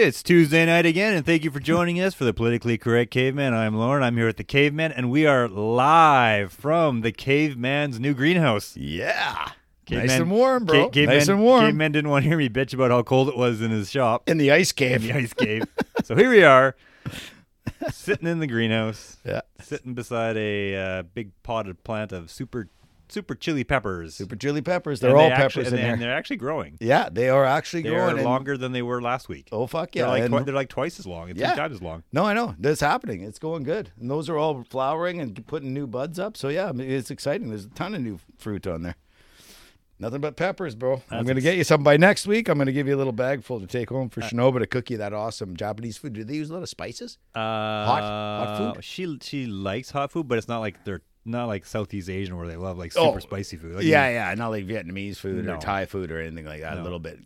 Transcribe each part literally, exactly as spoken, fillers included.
It's Tuesday night again, and thank you for joining us for the Politically Correct Caveman. I'm Lauren. I'm here with the Caveman, and we are live from the Caveman's new greenhouse. Yeah. Caveman, nice and warm, bro. Ca- caveman, nice and warm. Caveman didn't want to hear me bitch about how cold it was in his shop. In the ice cave. In the ice cave. So here we are, sitting in the greenhouse, yeah. sitting beside a uh, big potted plant of super Super chili peppers. Super chili peppers. They're they all actually, peppers in and they, there. And they're actually growing. Yeah, they are actually they growing. They're longer than they were last week. Oh, fuck yeah. They're like, twi- they're like twice as long. It's yeah. three times as long. No, I know. That's happening. It's going good. And those are all flowering and putting new buds up. So, yeah, it's exciting. There's a ton of new fruit on there. Nothing but peppers, bro. That's I'm going to get you some by next week. I'm going to give you a little bag full to take home for uh, Shinoba to cook you that awesome Japanese food. Do they use a lot of spices? Uh, hot, hot food? She, she likes hot food, but it's not like they're Not like Southeast Asian where they love like super oh, spicy food. Like, yeah, yeah. Not like Vietnamese food no. or Thai food or anything like that. No. A little bit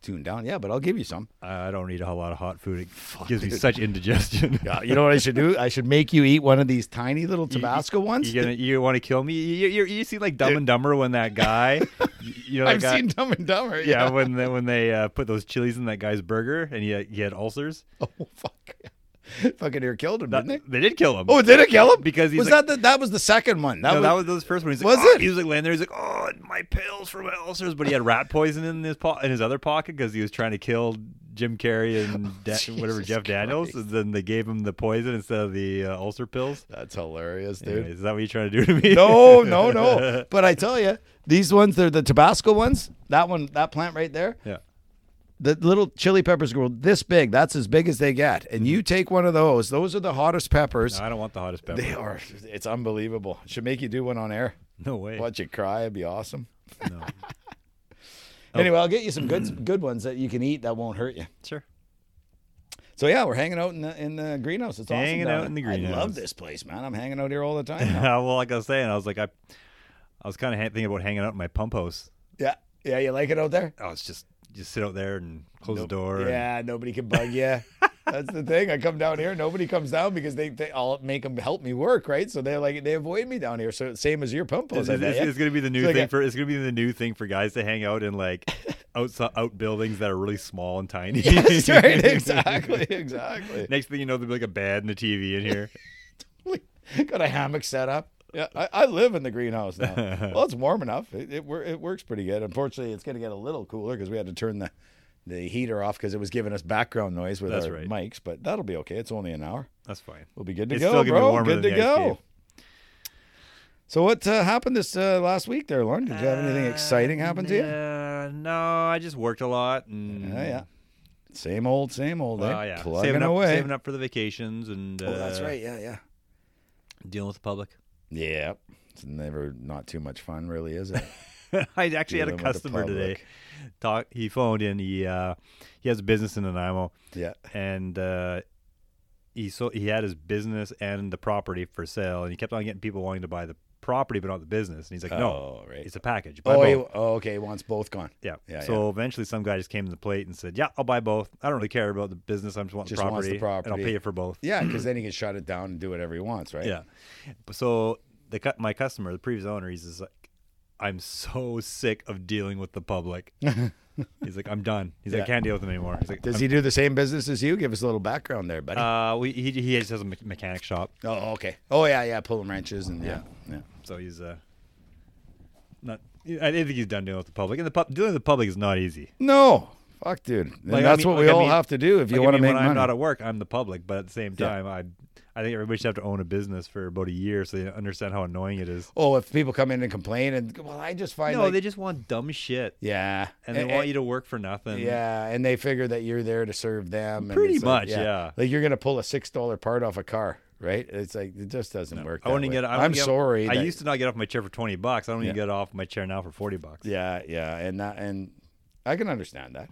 tuned down. Yeah, but I'll give you some. I don't eat a lot of hot food. It Fuck, gives dude. me such indigestion. Yeah, you know what I should do? I should make you eat one of these tiny little Tabasco you, ones. You, gonna, you want to kill me? You, you, you see like Dumb and Dumber when that guy... You know, that I've guy, seen Dumb and Dumber. Yeah, yeah when they, when they uh, put those chilies in that guy's burger and he had, he had ulcers. Oh, fuck. Fucking near killed him, didn't they? They did kill him. Oh, did it kill him? Because he's was like, that the, that was the second one. That no, was, that was the first one. He's like, was oh. it? He was like laying there. He's like, oh, my pills for my ulcers. But he had rat poison in his po- in his other pocket because he was trying to kill Jim Carrey and da- oh, whatever Jeff Daniels. And then they gave him the poison instead of the uh, ulcer pills. That's hilarious, dude. Anyway, is that what you're trying to do to me? No, no, no. But I tell you, these ones, they're the Tabasco ones. That one, that plant right there. Yeah. The little chili peppers grow this big. That's as big as they get. And you take one of those. Those are the hottest peppers. No, I don't want the hottest peppers. They are. It's unbelievable. Should make you do one on air. No way. Watch you cry. It'd be awesome. No. Anyway, I'll get you some good good ones that you can eat that won't hurt you. Sure. So, yeah, we're hanging out in the, in the greenhouse. It's hanging awesome. Hanging out in the greenhouse. I love this place, man. I'm hanging out here all the time. Well, like I was saying, I was like, I, I was kind of thinking about hanging out in my pump house. Yeah. Yeah, you like it out there? Oh, it's just. Just sit out there and close nope. the door. Yeah, and... nobody can bug you. That's the thing. I come down here, nobody comes down because they, they I'll make them help me work, right? So they're like they avoid me down here. So same as your pump house. It's, it's, it's, it's gonna be the new it's thing like a... for it's gonna be the new thing for guys to hang out in like outside out buildings that are really small and tiny. Yes, right. Exactly, exactly. Next thing you know, there'll be like a bed and a T V in here. Got a hammock set up. Yeah, I, I live in the greenhouse now. Well, it's warm enough. It it, it works pretty good. Unfortunately, it's going to get a little cooler because we had to turn the, the heater off because it was giving us background noise with That's our right. mics. But that'll be okay. It's only an hour. That's fine. We'll be good to it's go, still gonna bro. Be warmer good than to the go. Ice cave. So what uh, happened this uh, last week there, Lauren? Did you have anything exciting happen uh, to you? Uh, no, I just worked a lot. And... Uh, yeah. Same old, same old. Oh, eh? yeah. Plugging saving away. Up, saving up for the vacations. and. Uh, oh, that's right. Yeah, yeah. Dealing with the public. Yeah, it's never not too much fun, really, is it? I actually Dealing had a customer today. Talk. He phoned in. He uh, he has a business in Nanaimo. Yeah, and uh, he so he had his business and the property for sale, and he kept on getting people wanting to buy the property but not the business. And he's like, oh, no, right. It's a package. Buy oh, both. He, oh, okay, he wants both gone. Yeah. yeah so yeah. Eventually, some guy just came to the plate and said, "Yeah, I'll buy both. I don't really care about the business. I just want just the property. Wants the property, and I'll pay you for both." Yeah, because then he can shut it down and do whatever he wants, right? Yeah. So the my customer, the previous owner, he's just like, "I'm so sick of dealing with the public." He's like, "I'm done." He's yeah. like, "I can't deal with him anymore." He's like, Does I'm... he do the same business as you? Give us a little background there, buddy. Uh, we, he he just has a me- mechanic shop. Oh, okay. Oh yeah, yeah, pulling wrenches and yeah, yeah. yeah. So he's uh, not. I think he's done dealing with the public, and the pu- dealing with the public is not easy. No, fuck, dude. And like, that's I mean, what like, we I all mean, have to do if you like, want I mean, to make when money. I'm not at work, I'm the public, but at the same time, yeah. I. I think everybody should have to own a business for about a year so they understand how annoying it is. Oh, if people come in and complain and, well, I just find No, like, they just want dumb shit. Yeah. And, and they want and, you to work for nothing. Yeah, and they figure that you're there to serve them. Pretty and much, like, yeah. yeah. Like you're going to pull a six dollar part off a car, right? It's like, it just doesn't no, work I that way. Get, I I'm get, sorry. I that, used to not get off my chair for twenty bucks. I don't yeah. even get off my chair now for forty bucks. Yeah, yeah. And that, and I can understand that.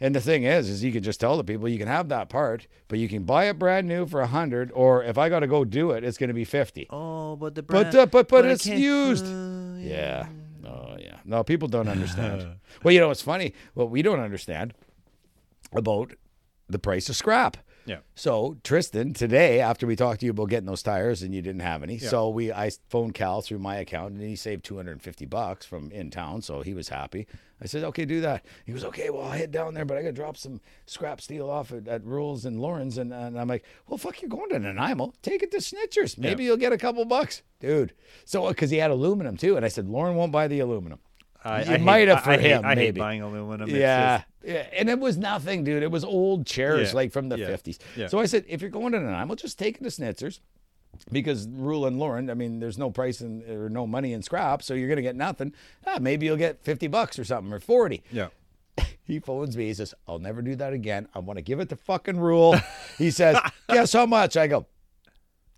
And the thing is, is you can just tell the people you can have that part, but you can buy it brand new for a hundred, or if I got to go do it, it's going to be fifty. Oh, but the brand, but uh, but, but but it's used. Uh, yeah. yeah. Oh yeah. No, people don't understand. Well, you know, it's funny. What we don't understand about the price of scrap. Yeah. So Tristan, today, after we talked to you about getting those tires and you didn't have any, yeah. so we I phoned Cal through my account and he saved two hundred fifty bucks from in town, so he was happy. I said, okay, do that. He goes, okay, well, I'll head down there, but I got to drop some scrap steel off at, at Rules and Lauren's. And, and I'm like, well, fuck, you're going to Nanaimo. Take it to Snitchers. Maybe yeah. you'll get a couple bucks. Dude. So, because he had aluminum too. And I said, Lauren won't buy the aluminum. Uh, you I might hate, have for I him, hate, I maybe. hate buying aluminum. Yeah. Just... yeah. And it was nothing, dude. It was old chairs, yeah. like from the yeah. fifties. Yeah. So I said, if you're going to Nanaimo, just take it to Snitchers. Because Rule and Lauren, I mean, there's no price in, or no money in scrap, so you're going to get nothing. Ah, maybe you'll get fifty bucks or something, or forty. Yeah. He phones me. He says, I'll never do that again. I want to give it to fucking Rule. He says, guess how much? I go,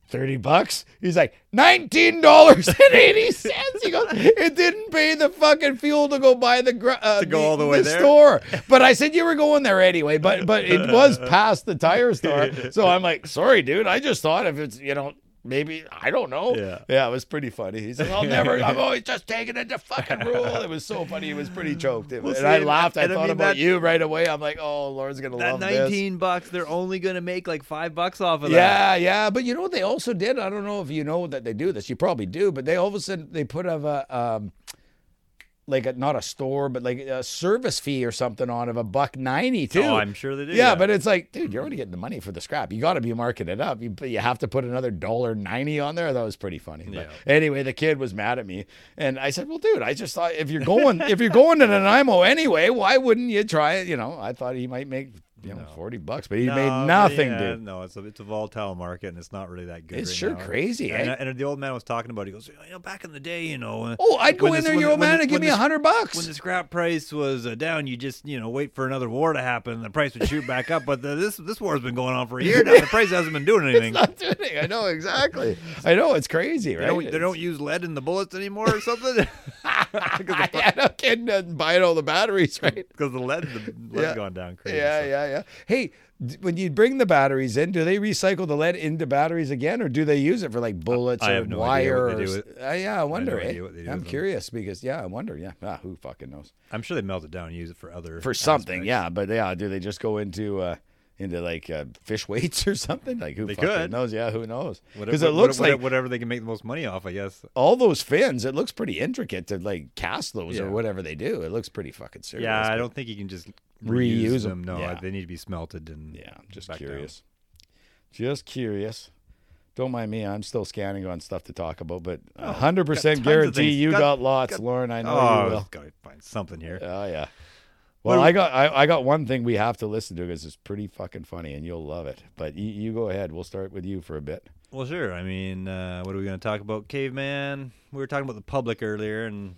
thirty bucks? He's like, nineteen dollars and eighty cents. He goes, it didn't pay the fucking fuel to go buy the uh, to go the, all the way the there. Store. But I said, you were going there anyway, but but it was past the tire store. So I'm like, sorry, dude. I just thought if it's, you know, maybe, I don't know. Yeah. yeah, it was pretty funny. He said, I'll never, I'm always just taking it to fucking Rule. It was so funny. It was pretty choked. It, well, and see, I laughed. And I thought I mean, about that, you right away. I'm like, oh, Lauren's going to love this. That nineteen bucks, they're only going to make like five bucks off of yeah, that. Yeah, yeah. But you know what they also did? I don't know if you know that they do this. You probably do. But they all of a sudden, they put up a, um, like a, not a store, but like a service fee or something on of a buck ninety too. Oh, I'm sure they do. Yeah, yeah, but it's like, dude, you're already getting the money for the scrap. You got to be marking it up. You you have to put another dollar ninety on there. That was pretty funny. Yeah. But anyway, the kid was mad at me, and I said, well, dude, I just thought if you're going if you're going to Nanaimo anyway, why wouldn't you try it? You know, I thought he might make. You know, no. forty bucks, but he no, made nothing, yeah, dude. No, it's a, it's a volatile market, and it's not really that good. It's right sure now. Crazy. And, eh? and the old man was talking about it. He goes, you know, back in the day, you know. Oh, I'd go in this, there, your old man, this, and give me one hundred bucks. When the scrap price was uh, down, you just, you know, wait for another war to happen, and the price would shoot back up. But the, this this war's been going on for a year now. The price hasn't been doing anything. It's not doing anything. I know, exactly. I know, it's crazy, right? They don't, they don't use lead in the bullets anymore or something? I don't kid buying all the batteries, right? Because the lead the lead's yeah. gone down crazy. Yeah, so. yeah, yeah. Hey, when you bring the batteries in, do they recycle the lead into batteries again, or do they use it for like bullets I or have no wire? Idea what they do with, uh, yeah, I wonder. I have no eh? idea what they do I'm with curious them. Because yeah, I wonder. Yeah, ah, who fucking knows? I'm sure they melt it down and use it for other for something. Aspects. Yeah, but yeah, do they just go into? Uh, Into like uh, fish weights or something? Like who they fucking could. knows? Yeah, who knows? Because it looks whatever, like whatever they can make the most money off, I guess. All those fins, it looks pretty intricate to like cast those yeah. or whatever they do. It looks pretty fucking serious. Yeah, I don't think you can just reuse, reuse them. them. No, yeah. They need to be smelted and yeah. Just curious. Down. Just curious. Don't mind me. I'm still scanning on stuff to talk about, but oh, one hundred percent guarantee you got, got lots, got, Lauren. I know oh, you will. Got to find something here. Oh yeah. Well, we, I got I, I got one thing we have to listen to because it's pretty fucking funny, and you'll love it. But you, you go ahead. We'll start with you for a bit. Well, sure. I mean, uh, what are we going to talk about? Caveman. We were talking about the public earlier, and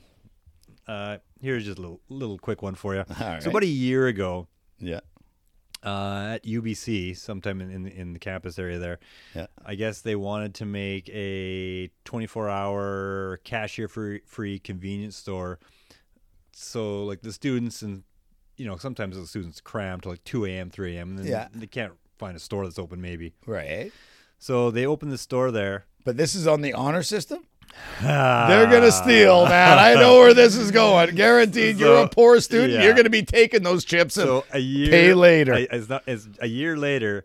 uh, here's just a little, little quick one for you. All right. So about a year ago yeah, uh, at U B C, sometime in, in, in the campus area there, yeah. I guess they wanted to make a twenty-four hour cashier-free free convenience store. So, like, the students and you know, sometimes the students cram to like two a.m., three a.m., and then yeah. they can't find a store that's open maybe. Right. So they open the store there. But this is on the honor system? They're going to steal, man. I know where this is going. Guaranteed so, you're a poor student. Yeah. You're going to be taking those chips and so a year, pay later. I, it's not, it's, a year later,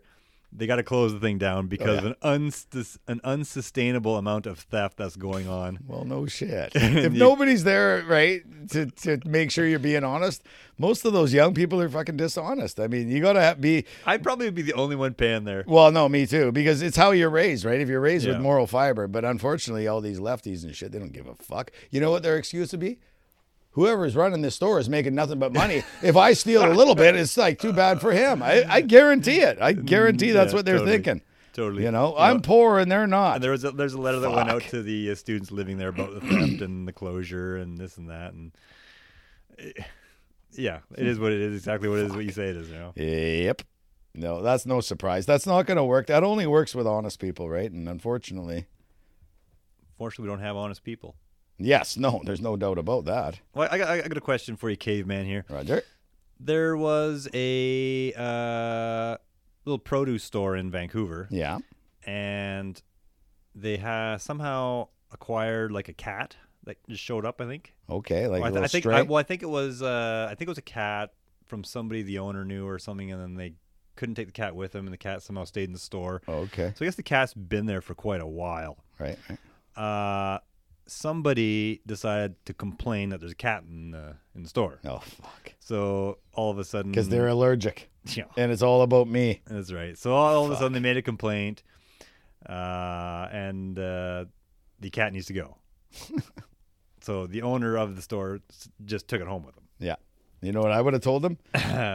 they got to close the thing down because oh, yeah. an, unsus- an unsustainable amount of theft that's going on. Well, no shit. If you, nobody's there, right, to, to make sure you're being honest, most of those young people are fucking dishonest. I mean, you got to be... I'd probably be the only one paying there. Well, no, me too, because it's how you're raised, right? If you're raised yeah. with moral fiber, but unfortunately, all these lefties and shit, they don't give a fuck. You know what their excuse would be? Whoever's running this store is making nothing but money. If I steal a little bit, it's like too bad for him. I, I guarantee it. I guarantee that's yeah, what they're totally, thinking. Totally. You know, you I'm know, poor and they're not. And there was a, there's a letter Fuck. that went out to the uh, students living there about the theft and the closure and this and that. And it, yeah, it is what it is. Exactly what Fuck. it is. What you say it is now. Yep. No, that's no surprise. That's not going to work. That only works with honest people, right? And unfortunately, fortunately, we don't have honest people. Yes, no, there's no doubt about that. Well, I got, I got a question for you, caveman, here. Roger. There was a uh, little produce store in Vancouver. Yeah. And they ha- somehow acquired, like, a cat that just showed up, I think. Okay, like well, a little I think, stray? I, well, I think, it was, uh, I think it was a cat from somebody the owner knew or something, and then they couldn't take the cat with him, and the cat somehow stayed in the store. Oh, okay. So I guess the cat's been there for quite a while. Right. right. Uh, somebody decided to complain that there's a cat in the, in the store. Oh, fuck. So all of a sudden... Because they're allergic. Yeah. And it's all about me. That's right. So all, all of a sudden they made a complaint, uh, and uh, the cat needs to go. So the owner of the store just took it home with him. Yeah. You know what I would have told them?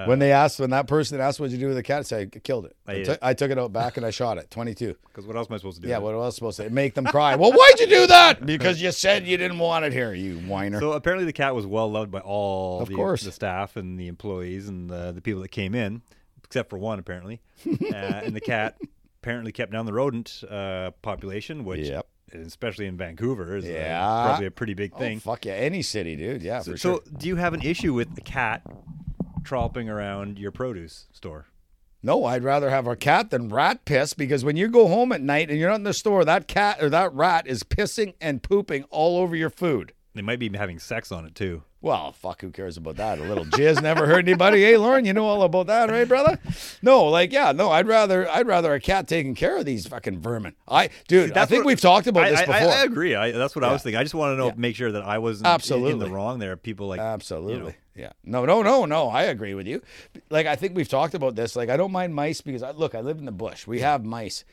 When they asked, when that person asked, what'd you do with the cat? I said, I killed it. I, I, took, it. I took it out back and I shot it, twenty-two. Because what else am I supposed to do? Yeah, what else am I supposed to do? Make them cry. Well, why'd you do that? Because you said you didn't want it here, you whiner. So apparently the cat was well loved by all of the, course. the staff and the employees and the, the people that came in, except for one apparently. uh, and the cat apparently kept down the rodent uh, population, which... Yep. Especially in Vancouver, is yeah. uh, probably a pretty big thing. Oh, fuck yeah, any city, dude. Yeah, so, for sure. So, do you have an issue with the cat tromping around your produce store? No, I'd rather have a cat than rat piss, because when you go home at night and you're not in the store, that cat or that rat is pissing and pooping all over your food. They might be having sex on it too. Well, fuck, who cares about that? A little jizz never hurt anybody. Hey, Lauren, you know all about that, right, brother? No, like, yeah, no, I'd rather I'd rather a cat taking care of these fucking vermin. I, dude, See, I think we've talked about I, this before. I, I, I agree. I, that's what yeah. I was thinking. I just want to know, yeah. make sure that I wasn't Absolutely. in the wrong there. People like Absolutely. You know, yeah. No, no, no, no. I agree with you. Like, I think we've talked about this. Like, I don't mind mice because, I, look, I live in the bush. We have mice.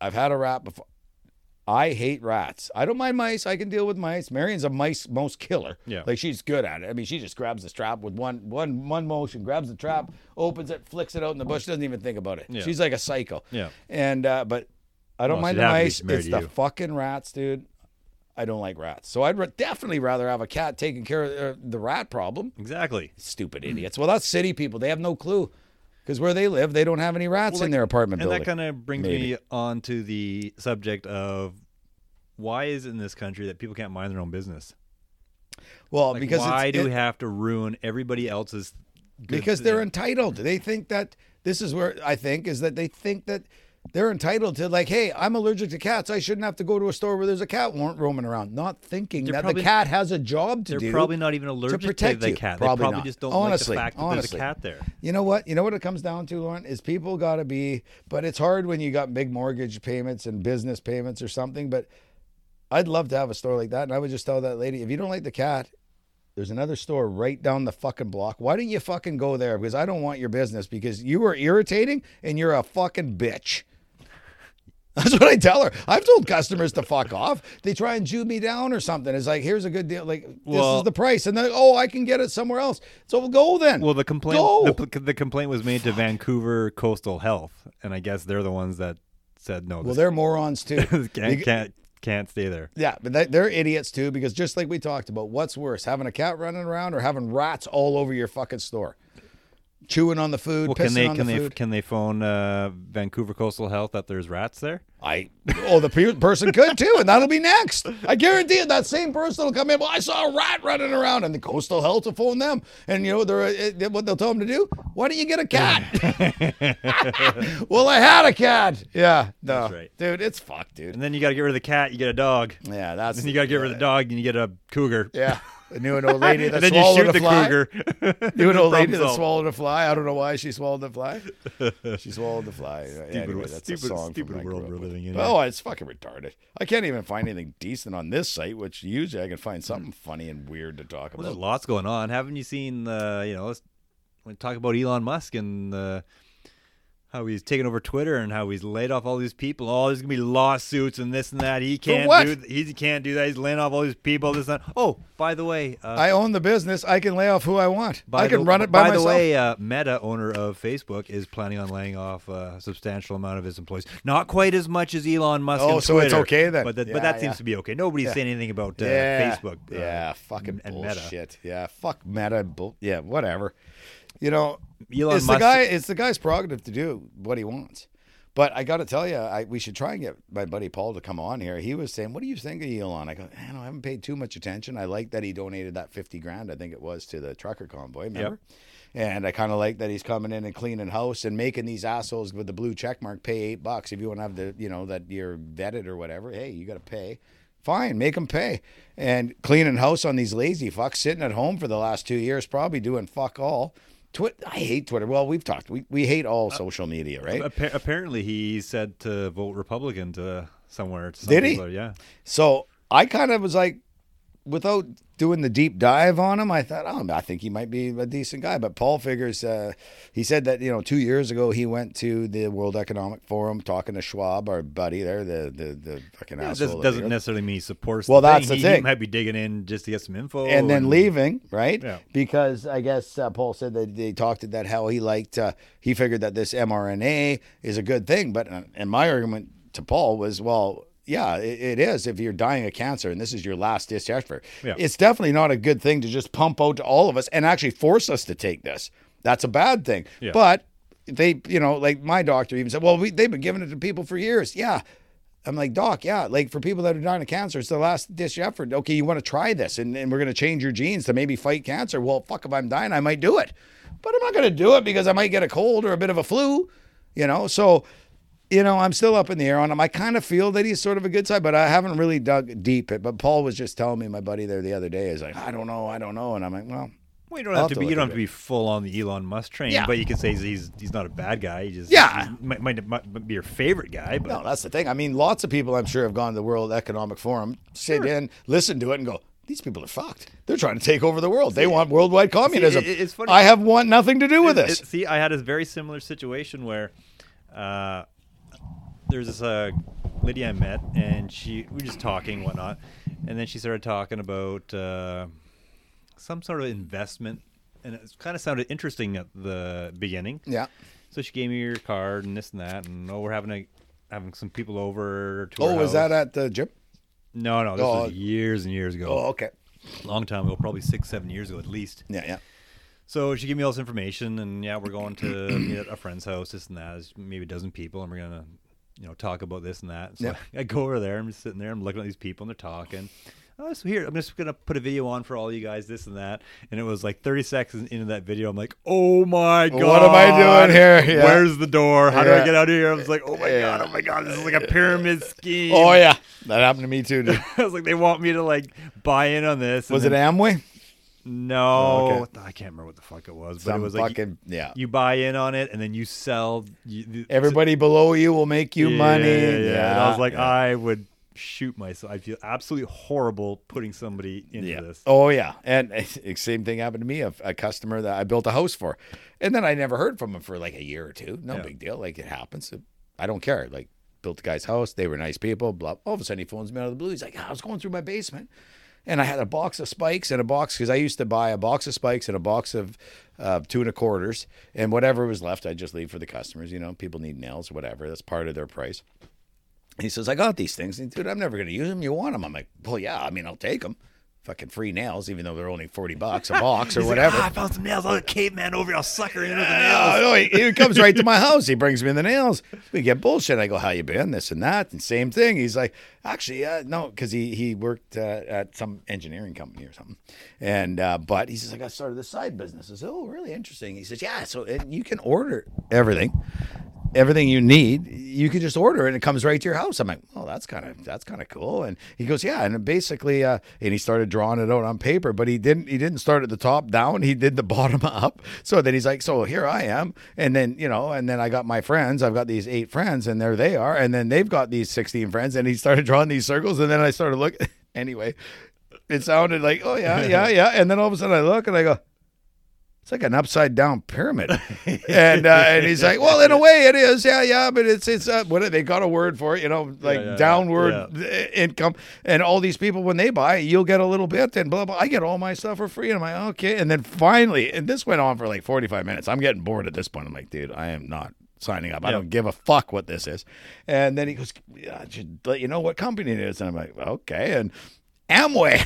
I've had a rat before. I hate rats. I don't mind mice. I can deal with mice. Marion's a mice most killer. Yeah. Like, she's good at it. I mean, she just grabs the strap with one, one, one motion, grabs the trap, opens it, flicks it out in the bush, doesn't even think about it. Yeah. She's like a psycho. Yeah. And, uh, but I don't well, mind the mice. It's the fucking rats, dude. I don't like rats. So I'd re- definitely rather have a cat taking care of the rat problem. Exactly. Stupid idiots. Well, that's city people. They have no clue. Because where they live, they don't have any rats well, like, in their apartment and building. And that kind of brings Maybe. me on to the subject of why is it in this country that people can't mind their own business? Well, like, because why it's, do it, we have to ruin everybody else's? Good because they're entitled. They think that this is where I think is that they think that they're entitled to, like, hey, I'm allergic to cats. I shouldn't have to go to a store where there's a cat roaming around. Not thinking they're that probably, the cat has a job to they're do. They're probably not even allergic to, protect to the cat. You. They probably, probably just don't honestly, like the fact that honestly. there's a cat there. You know what? You know what it comes down to, Lauren, is people got to be, but it's hard when you got big mortgage payments and business payments or something. But I'd love to have a store like that. And I would just tell that lady, if you don't like the cat, there's another store right down the fucking block. Why don't you fucking go there? Because I don't want your business because you are irritating and you're a fucking bitch. That's what I tell her. I've told customers to fuck off. They try and Jew me down or something. It's like, here's a good deal. Like, well, this is the price. And then, oh, I can get it somewhere else. So we'll go then. Well, the complaint the, the complaint was made fuck. to Vancouver Coastal Health. And I guess they're the ones that said no. Well, this, they're morons too. can't, they, can't, can't stay there. Yeah, but they're idiots too. Because just like we talked about, what's worse, having a cat running around or having rats all over your fucking store? Chewing on the food, well, pissing can they, on the can food. They, can they phone uh, Vancouver Coastal Health that there's rats there? I Oh, the pe- person could too, and that'll be next. I guarantee it, that same person will come in, well, I saw a rat running around, and the Coastal Health will phone them. And you know they're, uh, what they'll tell them to do? Why don't you get a cat? Well, I had a cat. Yeah, no. That's right. Dude, it's fucked, dude. And then you got to get rid of the cat, you get a dog. Yeah, that's... And then you got to get rid of the dog, and you get a cougar. Yeah. I knew an old lady that swallowed a fly. Knew an old lady that swallowed a fly. I don't know why she swallowed the fly. She swallowed the fly. Stupid, yeah, anyway, that's stupid, a song stupid world we're living in. Oh, it's fucking retarded. I can't even find anything decent on this site, which usually I can find something funny and weird to talk about. Well, there's lots going on. Haven't you seen, uh, you know, let's talk about Elon Musk and uh, how he's taken over Twitter and how he's laid off all these people. Oh, there's going to be lawsuits and this and that. He can't do th- he can't do that. He's laying off all these people. This and that. Oh, by the way. Uh, I own the business. I can lay off who I want. I can the, run it by, by myself. By the way, uh, Meta, owner of Facebook, is planning on laying off a substantial amount of his employees. Not quite as much as Elon Musk oh, and Twitter. Oh, so it's okay then. But, the, yeah, but that yeah. seems to be okay. Nobody's yeah. saying anything about uh, yeah. Facebook. Uh, yeah, fucking and bullshit. Meta. Yeah, fuck Meta. Bull- yeah, whatever. You know, Elon it's Musk. the guy. It's the guy's prerogative to do what he wants. But I got to tell you, I, we should try and get my buddy Paul to come on here. He was saying, "What do you think of Elon?" I go, "Man, I haven't paid too much attention. I like that he donated that fifty grand. I think it was to the trucker convoy. Remember?" Yep. And I kind of like that he's coming in and cleaning house and making these assholes with the blue check mark pay eight bucks if you want to have the, you know, that you're vetted or whatever. Hey, you got to pay. Fine, make them pay. And cleaning house on these lazy fucks sitting at home for the last two years, probably doing fuck all. Twi- I hate Twitter. Well, we've talked. We we hate all uh, social media, right? Ap- apparently, he said to vote Republican to somewhere. To Did he? Or, yeah. So I kind of was like, without doing the deep dive on him, I thought, oh, I think he might be a decent guy. But Paul figures, uh, he said that, you know, two years ago, he went to the World Economic Forum talking to Schwab, our buddy there, the the, the fucking yeah, asshole. That doesn't necessarily mean he supports well, the that's thing. the he, thing. He might be digging in just to get some info. And, and then and, leaving, right? Yeah. Because I guess uh, Paul said that they talked about how he liked, uh, he figured that this mRNA is a good thing. But uh, and my argument to Paul was, well, yeah, it is if you're dying of cancer and this is your last ditch effort. Yeah. It's definitely not a good thing to just pump out to all of us and actually force us to take this. That's a bad thing. Yeah. But they, you know, like my doctor even said, well, we, they've been giving it to people for years. Yeah. I'm like, doc, yeah, like for people that are dying of cancer, it's the last ditch effort. Okay, you want to try this and, and we're going to change your genes to maybe fight cancer. Well, fuck, if I'm dying, I might do it. But I'm not going to do it because I might get a cold or a bit of a flu, you know, so... You know, I'm still up in the air on him. I kind of feel that he's sort of a good side, but I haven't really dug deep. It, but Paul was just telling me, my buddy there the other day is like, I don't know, I don't know, and I'm like, well, well you don't I'll have to be, you don't have it. to be full on the Elon Musk train, yeah. but you can say he's he's not a bad guy. He just yeah, he might, might might be your favorite guy. But no, that's the thing. I mean, lots of people I'm sure have gone to the World Economic Forum, sit sure. in, listen to it, and go, these people are fucked. They're trying to take over the world. They want worldwide communism. See, it's funny. I have want nothing to do with it, this. It, see, I had a very similar situation where. Uh, There's this uh, lady I met, and she we were just talking and whatnot, and then she started talking about uh, some sort of investment, and it kind of sounded interesting at the beginning. Yeah. So she gave me her card and this and that, and oh, we're having a, having some people over to Oh, was that at the gym? No, no, this oh. was years and years ago. Oh, okay. Long time ago, probably six, seven years ago at least. Yeah, yeah. So she gave me all this information, and yeah, we're going to meet at a friend's house, this and that, it's maybe a dozen people, and we're gonna. You know, talk about this and that. So yep. I, I go over there. I'm just sitting there. I'm looking at these people, and they're talking. Oh, so here, I'm just gonna put a video on for all you guys. This and that. And it was like thirty seconds into that video. I'm like, oh my god, what am I doing here? Yeah. Where's the door? How yeah. do I get out of here? I was like, oh my yeah. god, oh my god, this is like a pyramid scheme. Oh yeah, that happened to me too. Dude. I was like, they want me to like buy in on this. Was and it then, Amway? No, okay. I can't remember what the fuck it was, but Some it was like fucking, you, yeah. you buy in on it and then you sell. You, Everybody so, below you will make you yeah, money. Yeah, yeah. yeah. And I was like, yeah. I would shoot myself. I feel absolutely horrible putting somebody into yeah. this. Oh yeah, and uh, same thing happened to me. A, a customer that I built a house for, and then I never heard from him for like a year or two. No yeah. big deal. Like it happens. I don't care. Like built the guy's house. They were nice people. Blah. All of a sudden he phones me out of the blue. He's like, I was going through my basement. And I had a box of spikes and a box, because I used to buy a box of spikes and a box of uh, two and a quarters. And whatever was left, I'd just leave for the customers. You know, people need nails or whatever. That's part of their price. He says, I got these things. And, dude, I'm never going to use them. You want them? I'm like, well, yeah, I mean, I'll take them. Fucking free nails, even though they're only forty bucks a box or whatever. Like, oh, I found some nails. I'm a caveman over here. I'll sucker in with the nails. No, no, he, he comes right to my house. He brings me the nails. We get bullshit. I go, how you been? This and that. And same thing. He's like, actually, uh, no, because he, he worked uh, at some engineering company or something. And uh, but he says, like, I started this side business. I said, oh, really interesting. He says, yeah, so and you can order everything. Everything you need, you can just order and it comes right to your house. I'm like, oh, that's kind of that's kind of cool. And he goes, yeah. And basically, uh, and he started drawing it out on paper, but he didn't he didn't start at the top down. He did the bottom up. So then he's like, so here I am. And then, you know, and then I got my friends. I've got these eight friends and there they are. And then they've got these sixteen friends. And he started drawing these circles. And then I started looking. Anyway, it sounded like, oh, yeah, yeah, yeah. And then all of a sudden I look and I go, it's like an upside down pyramid. And uh, and he's like, well, in a way it is. Yeah, yeah. But it's, it's uh, what they got a word for it, you know, like yeah, yeah, downward yeah. income. And all these people, when they buy, you'll get a little bit and blah, blah. I get all my stuff for free. And I'm like, okay. And then finally, and this went on for like forty-five minutes. I'm getting bored at this point. I'm like, dude, I am not signing up. I yep. don't give a fuck what this is. And then he goes, I should let you know what company it is. And I'm like, okay. And Amway.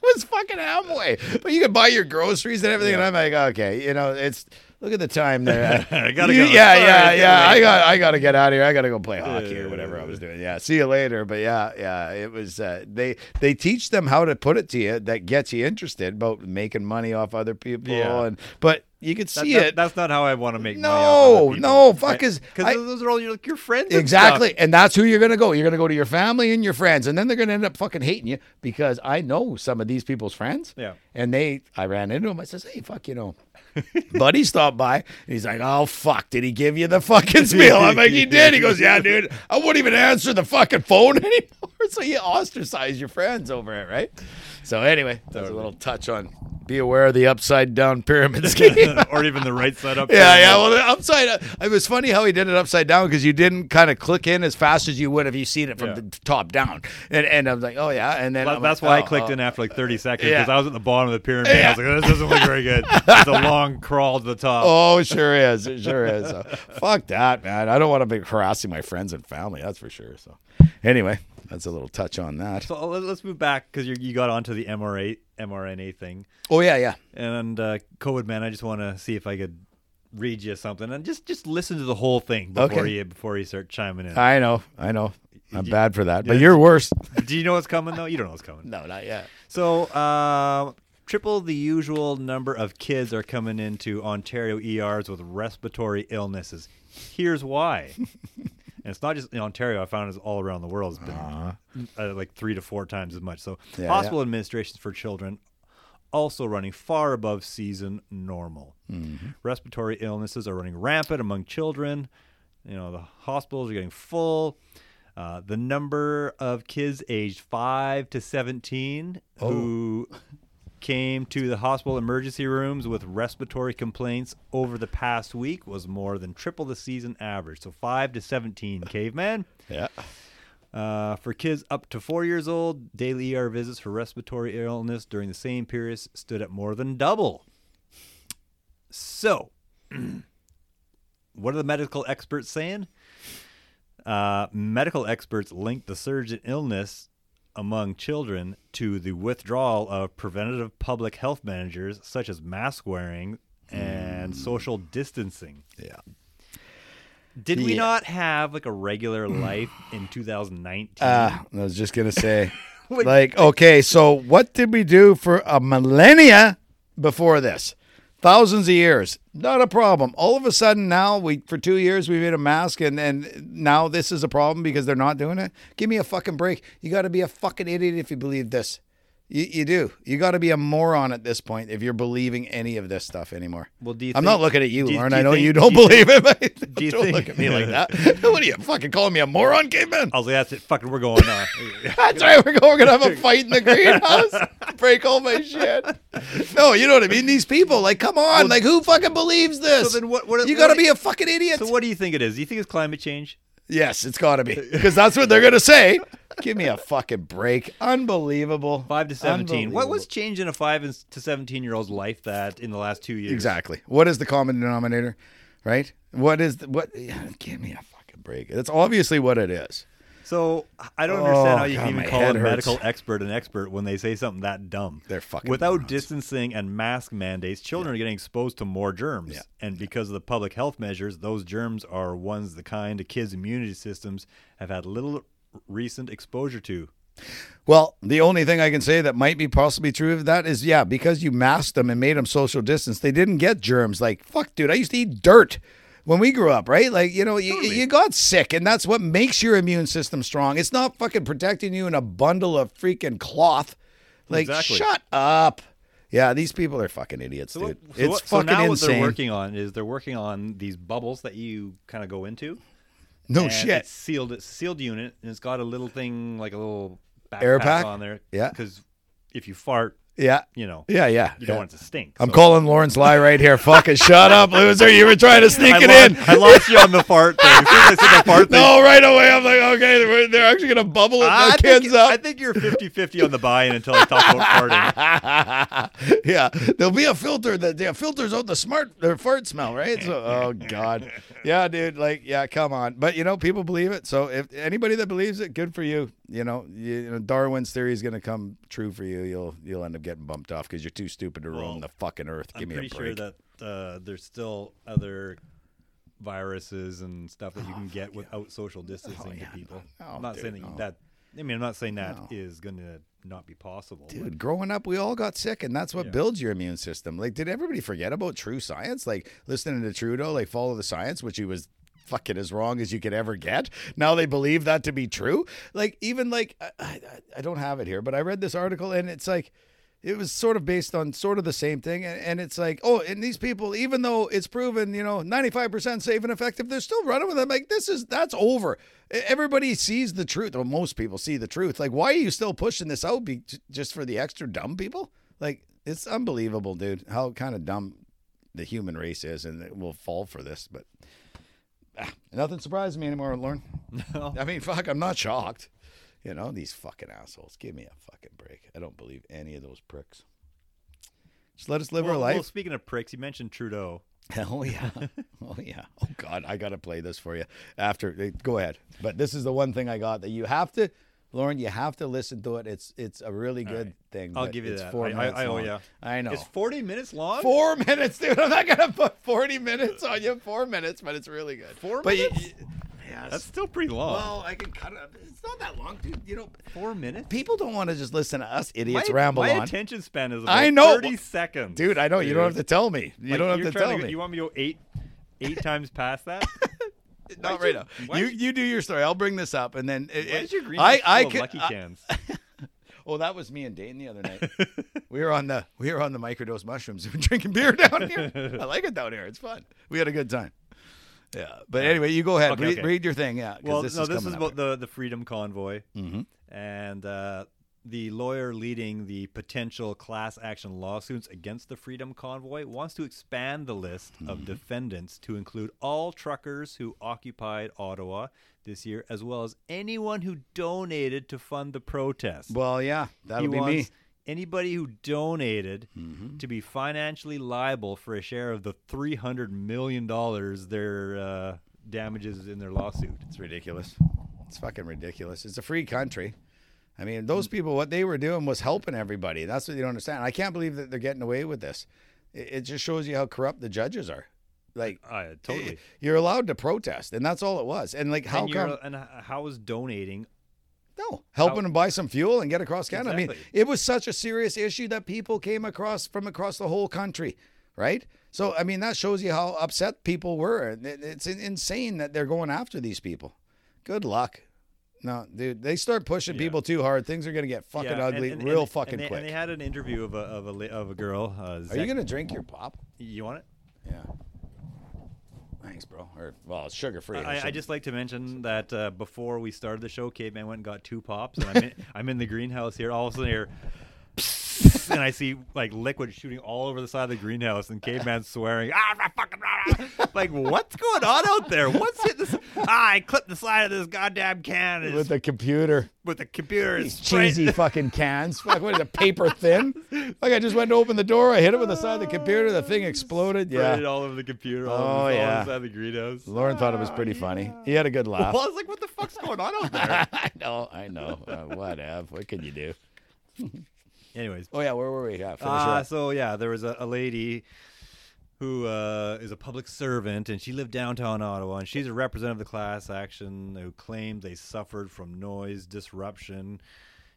It was fucking Amway. But you could buy your groceries and everything. Yeah. And I'm like, okay, you know, it's, look at the time there. I gotta you, go. Yeah, Sorry, yeah, yeah. I got I got to get out of here. I got to go play hockey or whatever I was doing. Yeah, see you later. But yeah, yeah, it was, uh, they they teach them how to put it to you that gets you interested about making money off other people. Yeah. And But You could see that, that, it. That's not how I want to make money. No, no, fuck is because those are all your, your friends. Exactly, and, stuff. and that's who you're gonna go. You're gonna go to your family and your friends, and then they're gonna end up fucking hating you because I know some of these people's friends. Yeah, and they, I ran into them. I says, hey, fuck, you know, buddy stopped by, and he's like, oh fuck, did he give you the fucking spiel? I'm like, he did. He goes, yeah, dude, I wouldn't even answer the fucking phone anymore. So you ostracize your friends over it, right? So anyway, that's totally. a little touch on. Be aware of the upside down pyramid scheme, or even the right side up. Yeah, yeah. Well, the upside. Uh, it was funny how he did it upside down because you didn't kind of click in as fast as you would if you seen it from yeah. the top down. And and I was like, oh yeah. And then well, that's like, why oh, I clicked oh. in after like thirty seconds because yeah. I was at the bottom of the pyramid. Yeah. I was like, oh, this doesn't look very good. It's a long crawl to the top. Oh, it sure is. It sure is. So, fuck that, man. I don't want to be harassing my friends and family. That's for sure. So, anyway, that's a little touch on that. So let's move back because you you got onto the M R A. M R N A thing. Oh yeah, yeah. And uh, COVID man, I just want to see if I could read you something, and just just listen to the whole thing before okay. you before you start chiming in. I know, I know, I'm you, bad for that, yeah. but you're worse. Do you know what's coming though? You don't know what's coming. No, not yet. So uh, triple the usual number of kids are coming into Ontario E Rs with respiratory illnesses. Here's why. And it's not just in Ontario. I found it's all around the world. It's been uh-huh. uh, like three to four times as much. So yeah, hospital yeah. administrations for children also running far above season normal. Mm-hmm. Respiratory illnesses are running rampant among children. You know, the hospitals are getting full. Uh, the number of kids aged five to seventeen oh. who came to the hospital emergency rooms with respiratory complaints over the past week was more than triple the season average. So five to seventeen, caveman. Yeah. Uh, for kids up to four years old, daily E R visits for respiratory illness during the same period stood at more than double. So, what are the medical experts saying? Uh, medical experts link the surge in illness among children to the withdrawal of preventative public health measures such as mask wearing and mm. social distancing. Yeah. Did yeah. we not have like a regular life in two thousand nineteen? Uh, I was just going to say, like, like, okay, so what did we do for a millennia before this? Thousands of years, not a problem. All of a sudden now, we for two years we made a mask, and, and now this is a problem because they're not doing it? Give me a fucking break. You got to be a fucking idiot if you believe this. You, you do. You got to be a moron at this point if you're believing any of this stuff anymore. Well, do you I'm think, not looking at you, Lauren. I know think, you don't do you believe think, it. Don't, do you don't think, look at me like that. What are you, fucking calling me a moron, caveman? I was like, that's it. Fucking, we're going on. That's right. We're going to have a fight in the greenhouse. Break all my shit. No, you know what I mean? These people, like, come on. Well, like, who fucking believes this? So then what, what, you got to be a fucking idiot. So what do you think it is? Do you think it's climate change? Yes, it's got to be, because that's what they're going to say. Give me a fucking break. Unbelievable. five to seventeen. What was changed in a five to seventeen-year-old's life that in the last two years? Exactly. What is the common denominator, right? What is the, what? Give me a fucking break. That's obviously what it is. So I don't understand oh, how you God, can even call a hurts. medical expert an expert when they say something that dumb. They're fucking Without morons. distancing and mask mandates, children yeah. are getting exposed to more germs. Yeah. And because of the public health measures, those germs are ones the kind of kids' immunity systems have had little recent exposure to. Well, the only thing I can say that might be possibly true of that is, yeah, because you masked them and made them social distance, they didn't get germs. Like, fuck, dude, I used to eat dirt when we grew up, right? Like, you know, you, you got sick, and that's what makes your immune system strong. It's not fucking protecting you in a bundle of freaking cloth. Like, exactly. Shut up. Yeah, these people are fucking idiots, so dude. What, so it's what, fucking so now insane. What they're working on is they're working on these bubbles that you kind of go into. No and shit. It's sealed. It's a sealed unit, and it's got a little thing, like a little backpack Air pack? on there. Yeah. Because if you fart, Yeah. You know. Yeah, yeah. You don't yeah. want it to stink. I'm so. calling Lauren's lie right here. Fucking shut up, loser. You were trying to sneak I it lost, in. I lost you on the fart thing. As soon as I said the fart thing. No, right away. I'm like, okay, they're actually going to bubble it. I think, kids up. I think you're fifty-fifty on the buy-in until I talk about farting. Yeah. There'll be a filter that yeah, filters out the smart or fart smell, right? So, oh, God. Yeah, dude. Like, yeah, come on. But, you know, people believe it. So if anybody that believes it, good for you. You know, you, you know Darwin's theory is going to come true for you. You'll you'll end up getting bumped off because you're too stupid to well, roam the fucking earth. Give I'm me a break. I'm pretty sure that uh, there's still other viruses and stuff that oh, you can get without yeah. social distancing oh, yeah. to people. No, I'm not dude, saying no. that. I mean, I'm not saying that no. is going to not be possible. Dude, but growing up, we all got sick, and that's what yeah. builds your immune system. Like, did everybody forget about true science? Like, listening to Trudeau, like, follow the science, which he was fucking as wrong as you could ever get. Now they believe that to be true. Like, even like, I, I, I don't have it here, but I read this article, and it's like, it was sort of based on sort of the same thing. And, and it's like, oh, and these people, even though it's proven, you know, ninety-five percent safe and effective, they're still running with it. I'm like, this is, that's over. Everybody sees the truth. Well, most people see the truth. Like, why are you still pushing this out be, just for the extra dumb people? Like, it's unbelievable, dude, how kind of dumb the human race is. And it will fall for this, but ah, nothing surprises me anymore, Lauren. No. I mean, fuck, I'm not shocked. You know, these fucking assholes. Give me a fucking break. I don't believe any of those pricks. Just let us live well, our life. Well, speaking of pricks, you mentioned Trudeau. Oh, yeah. Oh, yeah. Oh, God. I got to play this for you after. Go ahead. But this is the one thing I got that you have to, Lauren, you have to listen to it. It's it's a really good right. thing. I'll give you it's that. Four I, minutes I, I, oh, long. Yeah. I know. It's forty minutes long? Four minutes, dude. I'm not going to put forty minutes on you. Four minutes, but it's really good. Four but minutes? You, you, Yes. That's still pretty long. Well, I can cut it up. It's not that long, dude. You know, four minutes. People don't want to just listen to us idiots my, ramble my on. My attention span is about I know. thirty seconds. Dude, I know. Dude. You don't have to tell me. You like, don't have to tell to, me. You want me to go eight, eight times past that? Not right now. You, you do your story. I'll bring this up. And then it, why is your green I, I could, Lucky I, Cans? Oh, that was me and Dayton the other night. we were on the we were on the microdose mushrooms and drinking beer down here. I like it down here. It's fun. We had a good time. Yeah, but anyway, you go ahead. Okay, read, okay. read your thing. Yeah. Well, this no, is this is about the, the Freedom Convoy, mm-hmm. and uh, the lawyer leading the potential class action lawsuits against the Freedom Convoy wants to expand the list mm-hmm. of defendants to include all truckers who occupied Ottawa this year, as well as anyone who donated to fund the protest. Well, yeah, that'll he be wants me. Anybody who donated mm-hmm. to be financially liable for a share of the three hundred million dollars their uh, damages in their lawsuit. It's ridiculous. It's fucking ridiculous. It's a free country. I mean, those people, what they were doing was helping everybody. That's what you don't understand. I can't believe that they're getting away with this. It, it just shows you how corrupt the judges are. Like, uh, totally. It, you're allowed to protest, and that's all it was. And like, how and come? And how is donating? No, helping them buy some fuel and get across Canada. Exactly. I mean, it was such a serious issue that people came across from across the whole country, right? So, I mean, that shows you how upset people were. It's insane that they're going after these people. Good luck. No, dude, they start pushing yeah. people too hard. Things are going to get fucking yeah, ugly and, and, real and, fucking and they, quick. And they had an interview of a of a, of a girl. Uh, Zach, are you going to drink your pop? You want it? Yeah. Thanks, bro. Or, well, it's sugar-free. I, I just like to mention that uh, before we started the show, Caveman went and got two pops. And I'm in, I'm in the greenhouse here. All of a sudden, here, and I see like liquid shooting all over the side of the greenhouse, and Caveman swearing, ah, fucking, ah. Like, what's going on out there? What's it? This? Ah, I clipped the side of this goddamn can. It's, with the computer. With the computer. These cheesy fucking cans. Fuck, what is it, paper thin? Like, I just went to open the door. I hit it with the side of the computer. The thing exploded. Yeah. Sprayed it all over the computer. All oh, over, yeah. All over the side of the greenhouse. Lauren ah, thought it was pretty yeah. funny. He had a good laugh. Well, I was like, what the fuck's going on out there? I know, I know. Uh, whatever. What can you do? Anyways. Oh, yeah. Where were we? Yeah, uh, so, yeah, there was a, a lady who uh, is a public servant, and she lived downtown Ottawa, and she's a representative of the class action who claimed they suffered from noise disruption.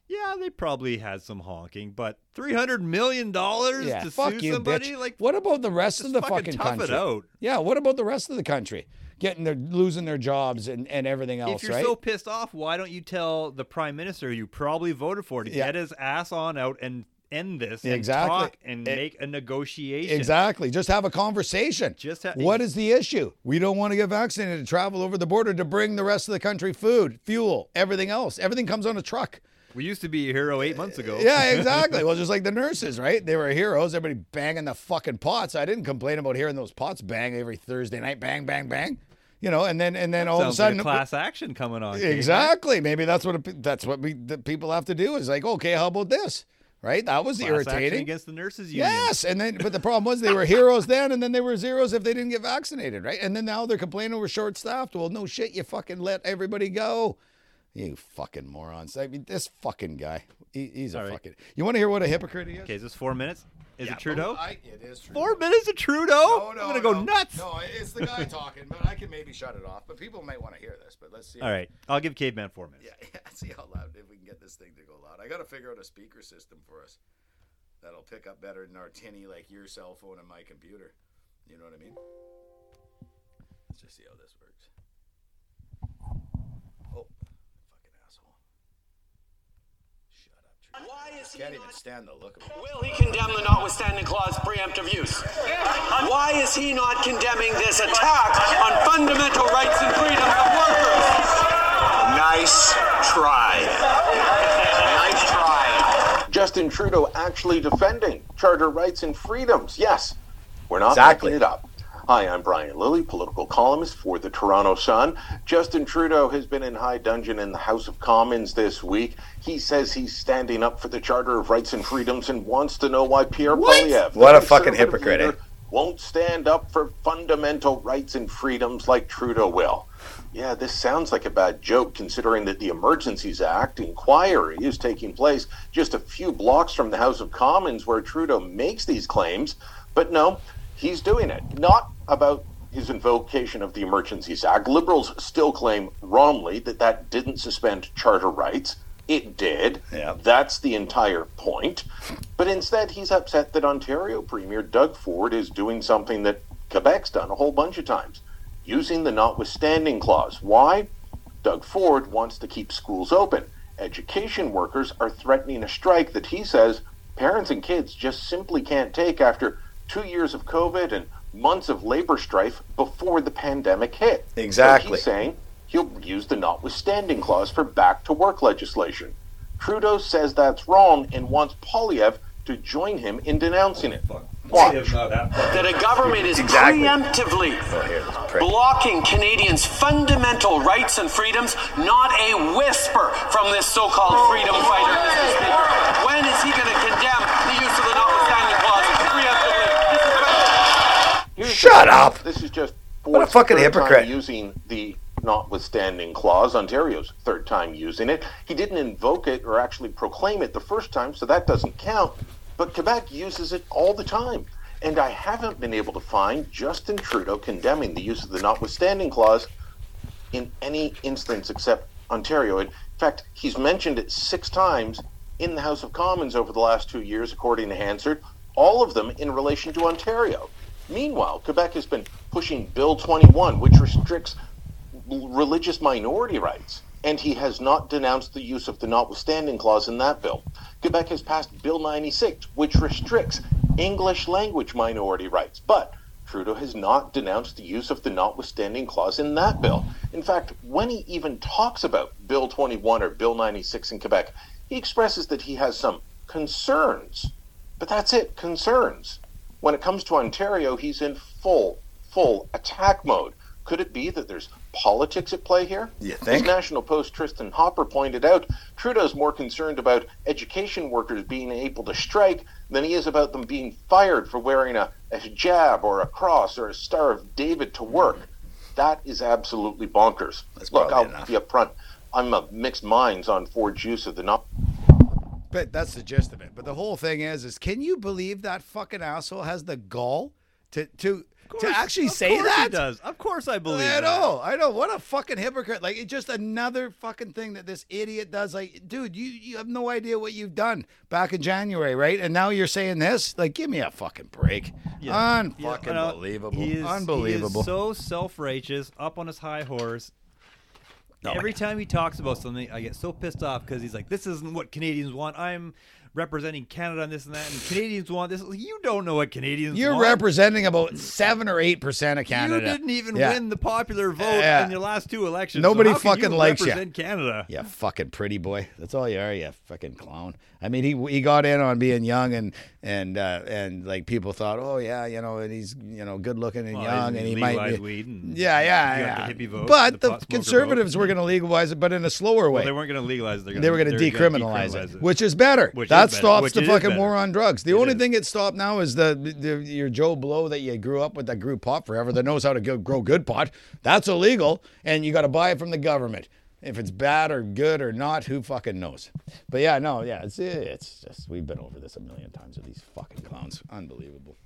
Yeah, they probably had some honking, but three hundred million dollars yeah, to fuck sue you, somebody? Bitch. Like, what about the rest of the fucking, fucking tough country? It out. Yeah, what about the rest of the country? Getting their losing their jobs and, and everything else. If you're right? so pissed off, why don't you tell the prime minister you probably voted for to yeah. get his ass on out and end this and exactly. talk and it, make a negotiation? Exactly. Just have a conversation. Just ha- what is the issue? We don't want to get vaccinated to travel over the border to bring the rest of the country food, fuel, everything else. Everything comes on a truck. We used to be a hero eight months ago. Yeah, exactly. Well, just like the nurses, right? They were heroes. Everybody banging the fucking pots. I didn't complain about hearing those pots bang every Thursday night. Bang, bang, bang. You know, and then and then that all of a sudden, like a class action coming on. Exactly. Right? Maybe that's what it, that's what we the people have to do is like, okay, how about this? Right? That was class irritating action against the nurses union. Yes, and then but the problem was they were heroes then, and then they were zeros if they didn't get vaccinated, right? And then now they're complaining we're short staffed. Well, no shit, you fucking let everybody go. You fucking morons. I mean, this fucking guy, he, he's All a right. fucking... You want to hear what a hypocrite he is? Okay, is this four minutes? Is yeah, it Trudeau? I, it is Trudeau. Four minutes of Trudeau? No, no, I'm going to go no. nuts. No, it's the guy talking, but I can maybe shut it off. But people might want to hear this, but let's see. All right. I'll give Caveman four minutes. Yeah, yeah, see how loud, if we can get this thing to go loud. I got to figure out a speaker system for us that'll pick up better than our tinny, like your cell phone and my computer. You know what I mean? Let's just see how this works. Oh, fucking asshole. Shut up, Trudeau. Why is he Can't not... even stand the look of it. Will he condemn the notwithstanding clause preemptive use? Why is he not condemning this attack on fundamental rights and freedom of workers? Nice try. Nice try. Justin Trudeau actually defending charter rights and freedoms. Yes, we're not exactly. backing it up. Hi, I'm Brian Lilly, political columnist for the Toronto Sun. Justin Trudeau has been in high dungeon in the House of Commons this week. He says he's standing up for the Charter of Rights and Freedoms and wants to know why Pierre Poilievre, what a fucking hypocrite, eh? won't stand up for fundamental rights and freedoms like Trudeau will. Yeah, this sounds like a bad joke considering that the Emergencies Act inquiry is taking place just a few blocks from the House of Commons where Trudeau makes these claims, but no, he's doing it. Not about his invocation of the Emergencies Act. Liberals still claim wrongly that that didn't suspend charter rights. It did. Yeah. That's the entire point. But instead, he's upset that Ontario Premier Doug Ford is doing something that Quebec's done a whole bunch of times, using the notwithstanding clause. Why? Doug Ford wants to keep schools open. Education workers are threatening a strike that he says parents and kids just simply can't take after two years of COVID and months of labor strife before the pandemic hit. Exactly. So he's saying he'll use the notwithstanding clause for back-to-work legislation. Trudeau says that's wrong and wants Poilievre to join him in denouncing it. Watch. That a government is exactly. preemptively oh, blocking Canadians' fundamental rights and freedoms, not a whisper from this so-called freedom fighter, Mister Speaker. When is he going to condemn the use of the notwithstanding clause? Shut up! This is just what a fucking hypocrite. Using the notwithstanding clause, Ontario's third time using it. He didn't invoke it or actually proclaim it the first time, so that doesn't count. But Quebec uses it all the time. And I haven't been able to find Justin Trudeau condemning the use of the notwithstanding clause in any instance except Ontario. In fact, he's mentioned it six times in the House of Commons over the last two years, according to Hansard, all of them in relation to Ontario. Meanwhile, Quebec has been pushing Bill twenty-one, which restricts religious minority rights, and he has not denounced the use of the notwithstanding clause in that bill. Quebec has passed Bill ninety-six, which restricts English language minority rights, but Trudeau has not denounced the use of the notwithstanding clause in that bill. In fact, when he even talks about Bill twenty-one or Bill ninety-six in Quebec, he expresses that he has some concerns, but that's it, concerns. When it comes to Ontario, he's in full, full attack mode. Could it be that there's politics at play here? You think? As National Post Tristan Hopper pointed out, Trudeau's more concerned about education workers being able to strike than he is about them being fired for wearing a, a hijab or a cross or a Star of David to work. That is absolutely bonkers. That's Look, I'll enough. be up front. I'm of mixed minds on Ford's use of the not... But that's the gist of it. But the whole thing is, is can you believe that fucking asshole has the gall to to, course, to actually say that? Of course he does. Of course I believe it. I know. That. I know. What a fucking hypocrite. Like, it's just another fucking thing that this idiot does. Like, dude, you, you have no idea what you've done back in January, right? And now you're saying this? Like, give me a fucking break. Yeah. Un-fucking yeah, believable. He is, Unbelievable. He is so self-righteous, up on his high horse. No, Every time he talks about something, I get so pissed off because he's like, this isn't what Canadians want. I'm representing Canada on this and that, and Canadians want this. You don't know what Canadians You're want. You're representing about seven or eight percent of Canada. You didn't even yeah. win the popular vote yeah. in your last two elections. Nobody so fucking you likes you. Canada? You fucking pretty boy. That's all you are, you fucking clown. I mean, he he got in on being young and and uh, and like people thought, oh yeah, you know, and he's you know good looking and well, young, and he might be, weed and yeah, yeah, yeah. The hippie vote, but the, the conservatives vote. were going to legalize it, but in a slower way. Well, they weren't going to legalize it; gonna, they were going to decriminalize it, it, which is better. Which that is stops better. Which the fucking war on drugs. The it only is. thing it stopped now is the, the your Joe Blow that you grew up with that grew pot forever that knows how to go, grow good pot. That's illegal, and you got to buy it from the government. If it's bad or good or not, who fucking knows? But yeah, no, yeah, it's it's just, we've been over this a million times with these fucking clowns. Unbelievable.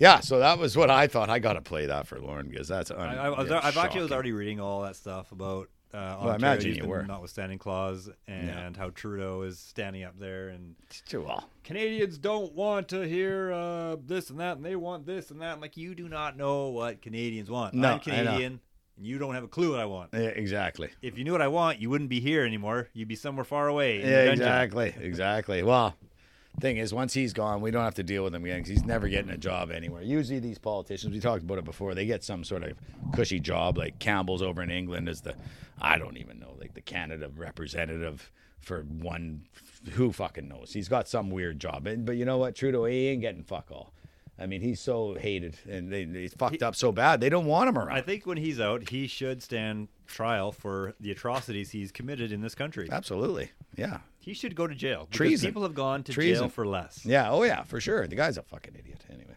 Yeah, so that was what I thought. I got to play that for Lauren because that's un- I, I, was, I actually was already reading all that stuff about uh, Ontario, well, I imagine you were. Notwithstanding clause and yeah. how Trudeau is standing up there and well. Canadians don't want to hear uh, this and that, and they want this and that. I'm like, you do not know what Canadians want. No, I'm Canadian. You don't have a clue what I want. Yeah, exactly. If you knew what I want, you wouldn't be here anymore. You'd be somewhere far away. In yeah, the exactly. Exactly. Well, thing is, once he's gone, we don't have to deal with him again because he's never getting a job anywhere. Usually these politicians, we talked about it before, they get some sort of cushy job. Like Campbell's over in England is the, I don't even know, like the Canada representative for one, who fucking knows. He's got some weird job. But you know what? Trudeau, he ain't getting fuck all. I mean, he's so hated, and they, they fucked he, up so bad, they don't want him around. I think when he's out, he should stand trial for the atrocities he's committed in this country. Absolutely, yeah. He should go to jail. Treason. People have gone to Treason. Jail for less. Yeah, oh yeah, for sure. The guy's a fucking idiot, anyway.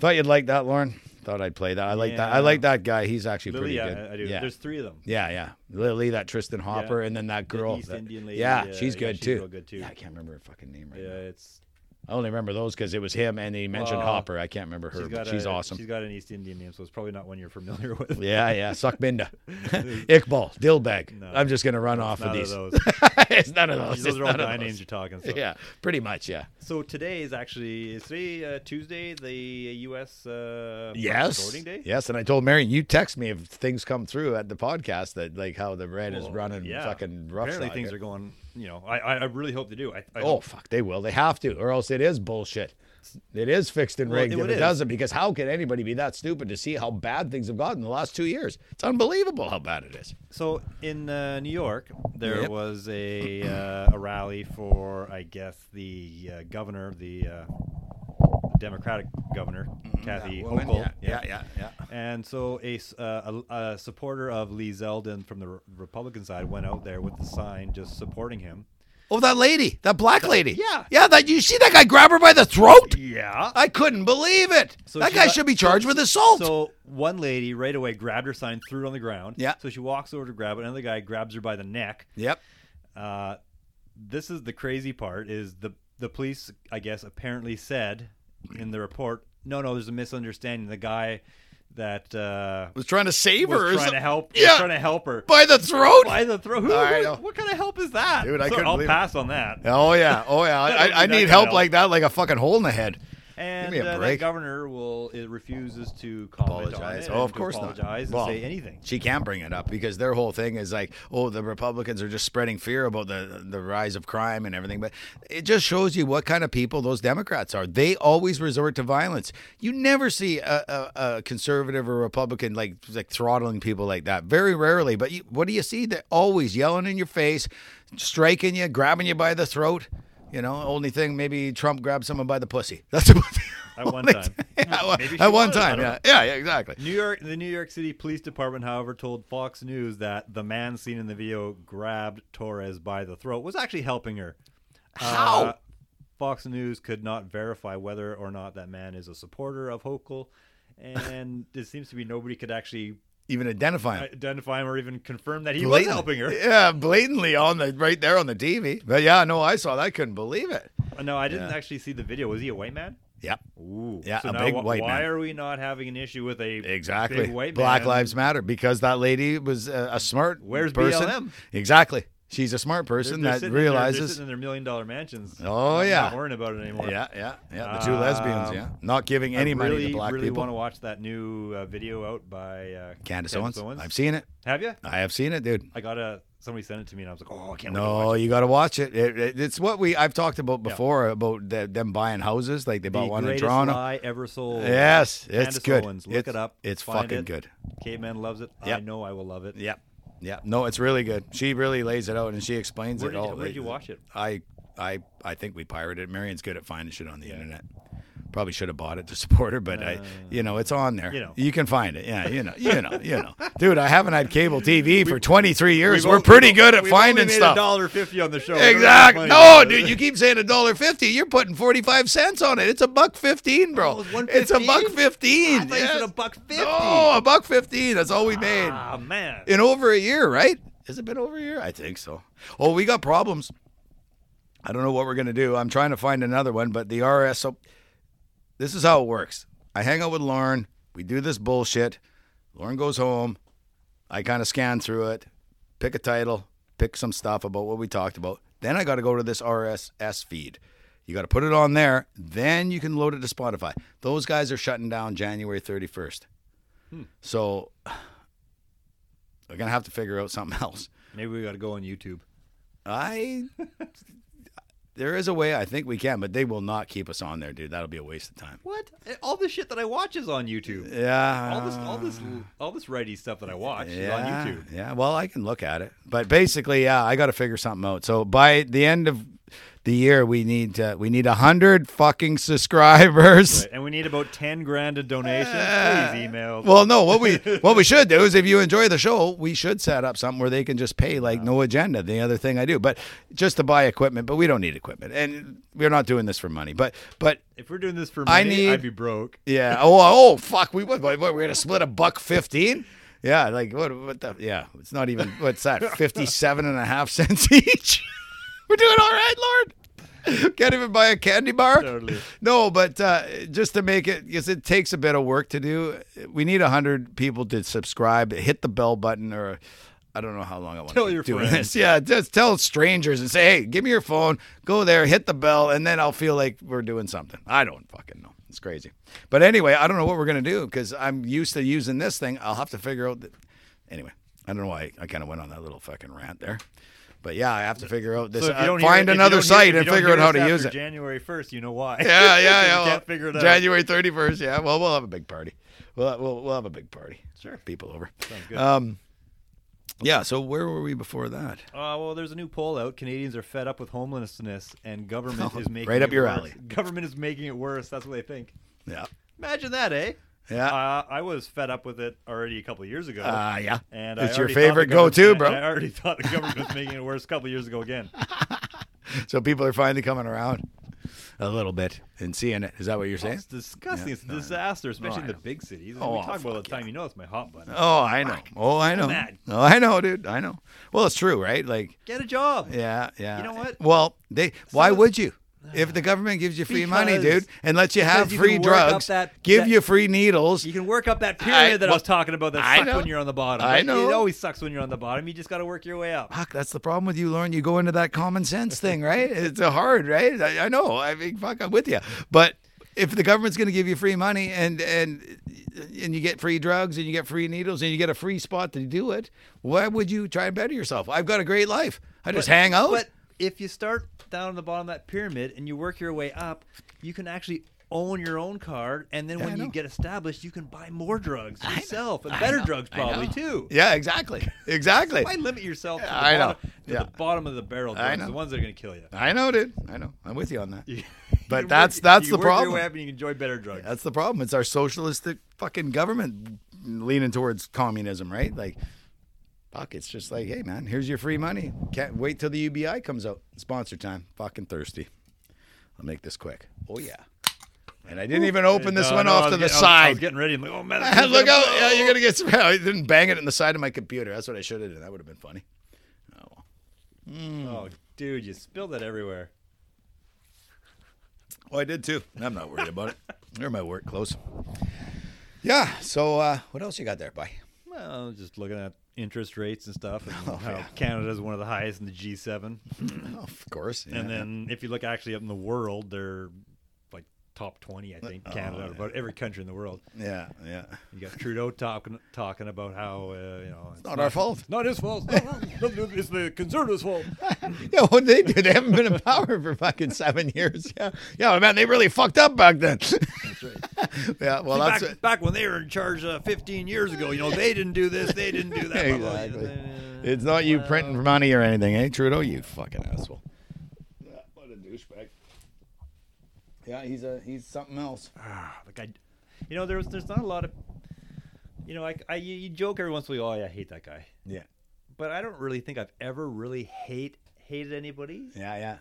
Thought you'd like that, Lauren. Thought I'd play that. I like yeah. that. I like that guy. He's actually Lily, pretty yeah, good. I, I do. Yeah. There's three of them. Yeah, yeah. Lily, that Tristan Hopper, yeah. and then that girl. The East that, Indian lady. Yeah, yeah she's, yeah, good, she's too. good too. Yeah, I can't remember her fucking name right yeah, now. Yeah, it's... I only remember those because it was him and he mentioned uh, Hopper. I can't remember her, she's but she's a, awesome. She's got an East Indian name, so it's probably not one you're familiar with. yeah, yeah. Suckbinda. Iqbal. Dillbag. No, I'm just going to run off with these. Of those. It's none of those. Those it's are all guy names you're talking. So. Yeah, pretty much, yeah. So today is actually, is today uh, Tuesday, the U S Uh, yes. voting day? Yes, and I told Marion, you text me if things come through at the podcast, that like how the red well, is running yeah. fucking rough. Apparently things here. Are going... You know, I I really hope they do. I, I oh, hope. Fuck, they will. They have to, or else it is bullshit. It is fixed and rigged well, it, if it, it doesn't, because how can anybody be that stupid to see how bad things have gotten in the last two years? It's unbelievable how bad it is. So in uh, New York, there yep. was a uh, a rally for, I guess, the uh, governor, the uh, Democratic governor, mm-hmm. Kathy Hochul. Yeah, yeah, yeah, yeah, yeah. And so a, uh, a, a supporter of Lee Zeldin from the re- Republican side went out there with the sign just supporting him. Oh, that lady, that black lady. Yeah. Yeah, that you see that guy grab her by the throat? Yeah. I couldn't believe it. So that guy got, should be charged so, with assault. So one lady right away grabbed her sign, threw it on the ground. Yeah. So she walks over to grab it. Another guy grabs her by the neck. Yep. Uh, this is the crazy part is the, the police, I guess, apparently said... in the report, no, no, there's a misunderstanding. The guy that uh, was trying to save was her, trying some... to help, yeah, was trying to help her by the throat, by the throat. Who, who, what kind of help is that? Dude, I so couldn't I'll pass it. On that. Oh yeah, oh yeah. I, I, I need help, help like that, like a fucking hole in the head. And Give me a uh, break. The governor will it refuses to comment apologize. On it oh, of course apologize not. And well, say anything. She can't bring it up because their whole thing is like, oh, the Republicans are just spreading fear about the the rise of crime and everything. But it just shows you what kind of people those Democrats are. They always resort to violence. You never see a, a, a conservative or Republican like like throttling people like that. Very rarely. But you, what do you see? They're always yelling in your face, striking you, grabbing you by the throat. You know, only thing, maybe Trump grabbed someone by the pussy. That's about the at one time. yeah, maybe at one time, yeah. yeah, yeah, exactly. New York, the New York City Police Department, however, told Fox News that the man seen in the video grabbed Torres by the throat was actually helping her. How? Uh, Fox News could not verify whether or not that man is a supporter of Hochul, and it seems to be nobody could actually. Even identify him. Identify him or even confirm that he Blatant. was helping her. Yeah, blatantly on the right there on the T V. But yeah, no, I saw that. I couldn't believe it. No, I didn't yeah. actually see the video. Was he a white man? Yep. Ooh. Yeah, so a now big wh- white why man. Why are we not having an issue with a exactly. big white man? Black Lives Matter because that lady was a, a smart Where's person. Where's B L M? Exactly. She's a smart person they're, they're that realizes. In their, they're sitting in their million dollar mansions. Oh, yeah. Not worrying about it anymore. Yeah, yeah, yeah. The two um, lesbians, yeah. Not giving any really, money to black really people. I really want to watch that new uh, video out by uh, Candace, Candace Owens. Owens. I've seen it. Have you? I have seen it, dude. I got a. Somebody sent it to me, and I was like, "Oh, I can't." No, watch it. You got to watch it. It, it. It's what we I've talked about before yeah. about the, them buying houses, like they bought the one in Toronto. Lie ever sold. Yes, Candace it's good. Owens. Look it's, it up. It's fucking it. good. Caveman loves it. Yep. I know I will love it. Yep. Yeah, no, it's really good. She really lays it out and she explains where it all. You, where did you watch it? I, I, I think we pirated it. Marion's good at finding shit on the yeah. internet. Probably should have bought it to support her, but uh, I, you know, it's on there. You know. You can find it. Yeah, you know, you know, you know. Dude, I haven't had cable T V for twenty-three years. We're pretty good at finding stuff. We've only made one dollar fifty on the show. Exactly. No, dude, you keep saying one dollar fifty. You're putting forty-five cents on it. It's a buck fifteen, bro. Oh, it's a buck fifteen. I thought you said a buck fifty. Oh, a buck fifteen. That's all we made. Ah, man. In over a year, right? Has it been over a year? I think so. Oh, we got problems. I don't know what we're going to do. I'm trying to find another one, but the R S... So this is how it works. I hang out with Lauren. We do this bullshit. Lauren goes home. I kind of scan through it, pick a title, pick some stuff about what we talked about. Then I got to go to this R S S feed. You got to put it on there. Then you can load it to Spotify. Those guys are shutting down January thirty-first. Hmm. So we're going to have to figure out something else. Maybe we got to go on YouTube. I... There is a way. I think we can, but they will not keep us on there, dude. That'll be a waste of time. What? All the shit that I watch is on YouTube. Yeah. All this, all this, all this righty stuff that I watch yeah, is on YouTube. Yeah. Well, I can look at it, but basically, yeah, I got to figure something out. So by the end of the year, we need uh, we need a hundred fucking subscribers, right. And we need about ten grand in donations. Uh, Please email. Well, no. What we what we should do is, if you enjoy the show, we should set up something where they can just pay like wow. no agenda. The other thing I do, but just to buy equipment. But we don't need equipment, and we're not doing this for money. But but if we're doing this for money, I need, I'd be broke. Yeah. Oh oh fuck. We would. What, what, we're gonna split a buck fifteen. Yeah. Like what? What the? Yeah. It's not even. What's that? Fifty-seven and a half cents each. We're doing all right, Lord. Can't even buy a candy bar. Totally. No, but uh, just to make it, because it takes a bit of work to do. We need one hundred people to subscribe, hit the bell button, or I don't know how long I want tell to do this. Yeah, just tell strangers and say, hey, give me your phone, go there, hit the bell, and then I'll feel like we're doing something. I don't fucking know. It's crazy. But anyway, I don't know what we're going to do because I'm used to using this thing. I'll have to figure out. That... Anyway, I don't know why I kind of went on that little fucking rant there. But yeah, I have to figure out this. So uh, find hear, another site hear, and figure out how to use it. January first, you know why? Yeah, yeah, yeah. Well, can't figure it out. January thirty-first, yeah. Well, we'll have a big party. We'll we'll, we'll have a big party. Sure, people over. Sounds good. Um, yeah. So where were we before that? Uh, well, there's a new poll out. Canadians are fed up with homelessness, and government oh, is making right up it your worse. Alley. Government is making it worse. That's what they think. Yeah. Imagine that, eh? Yeah, uh, I was fed up with it already a couple of years ago. Ah, uh, yeah. And it's your favorite go-to, bro. I already thought the government was making it worse a couple of years ago again. So people are finally coming around a little bit and seeing it. Is that what you're saying? Oh, it's disgusting. Yeah. It's a no, disaster, especially no, in the big cities. Oh, we talk about it all the time. Yeah. You know, it's my hot button. Oh, I know. Fuck. Oh, I know. Mad. Oh, I know, dude. I know. Well, it's true, right? Like, get a job. Yeah, yeah. You know what? Well, they. Why would you? If the government gives you free because, money, dude, and lets you have you free drugs, that, give that, you free needles. You can work up that period I, that well, I was talking about that I sucks know. When you're on the bottom. I know. It always sucks when you're on the bottom. You just got to work your way up. Fuck, that's the problem with you, Lauren. You go into that common sense thing, right? It's hard, right? I, I know. I mean, fuck, I'm with you. But if the government's going to give you free money and, and, and you get free drugs and you get free needles and you get a free spot to do it, why would you try and better yourself? I've got a great life. I just but, hang out. But if you start... down at the bottom of that pyramid and you work your way up, you can actually own your own card, and then yeah, when you get established, you can buy more drugs yourself and better drugs probably too. Yeah, exactly. Exactly. Why limit yourself to, the, I bottom, know. to yeah. the bottom of the barrel drugs, I know. The ones that are going to kill you. I know, dude. I know. I'm with you on that. You, but you that's work, that's you the work problem. Your way up and you can enjoy better drugs. Yeah, that's the problem. It's our socialistic fucking government leaning towards communism, right? Like, fuck, it's just like, hey, man, here's your free money. Can't wait till the U B I comes out. Sponsor time. Fucking thirsty. I'll make this quick. Oh, yeah. And I didn't Ooh, even open this no, one no, off to the getting, side. I was getting ready. I'm like, oh, man. Look out. Go. Yeah, you're going to get some. I didn't bang it in the side of my computer. That's what I should have done. That would have been funny. Oh, mm. oh dude, you spilled that everywhere. Oh, I did, too. I'm not worried about it. They're my work clothes. Yeah. So uh, what else you got there, bye? Well, just looking at interest rates and stuff, and oh, how yeah. Canada is one of the highest in the G seven. Of course. Yeah. And then if you look actually up in the world, they're like top twenty, I think, oh, Canada, yeah. about every country in the world. Yeah, yeah. You got Trudeau talking talking about how, uh, you know. It's, it's not, not our fault. It's not his fault. It's, not, it's the Conservatives' fault. Yeah, what they do, they haven't been in power for fucking seven years. Yeah, yeah, man, they really fucked up back then. That's right. Yeah, well, See, that's back, back when they were in charge uh, fifteen years ago. You know, they didn't do this, they didn't do that. Exactly. Blah, blah, blah. It's not you well, printing money or anything, eh, Trudeau? You fucking asshole. Yeah, what a douchebag. Yeah, he's a he's something else. Ah, like I, you know, there's there's not a lot of, you know, I, I you joke every once in a while. Oh, yeah, I hate that guy. Yeah, but I don't really think I've ever really hate hated anybody. Yeah, yeah.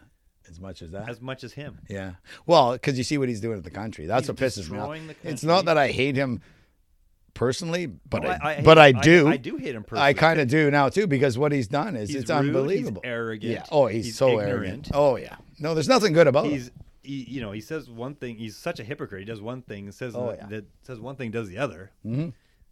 As much as that? As much as him. Yeah. Well, because you see what he's doing to the country. That's he's what pisses me off. It's not that I hate him personally, but no, I, I, I but hate, I do. I, I do hate him personally. I kind of do now too, because what he's done is he's it's rude, unbelievable. He's arrogant. Yeah. Oh, he's, he's so ignorant. arrogant. Oh yeah. No, there's nothing good about he's, him. He, you know, he says one thing. He's such a hypocrite. He does one thing, says oh, yeah. that says one thing, does the other. Mm-hmm.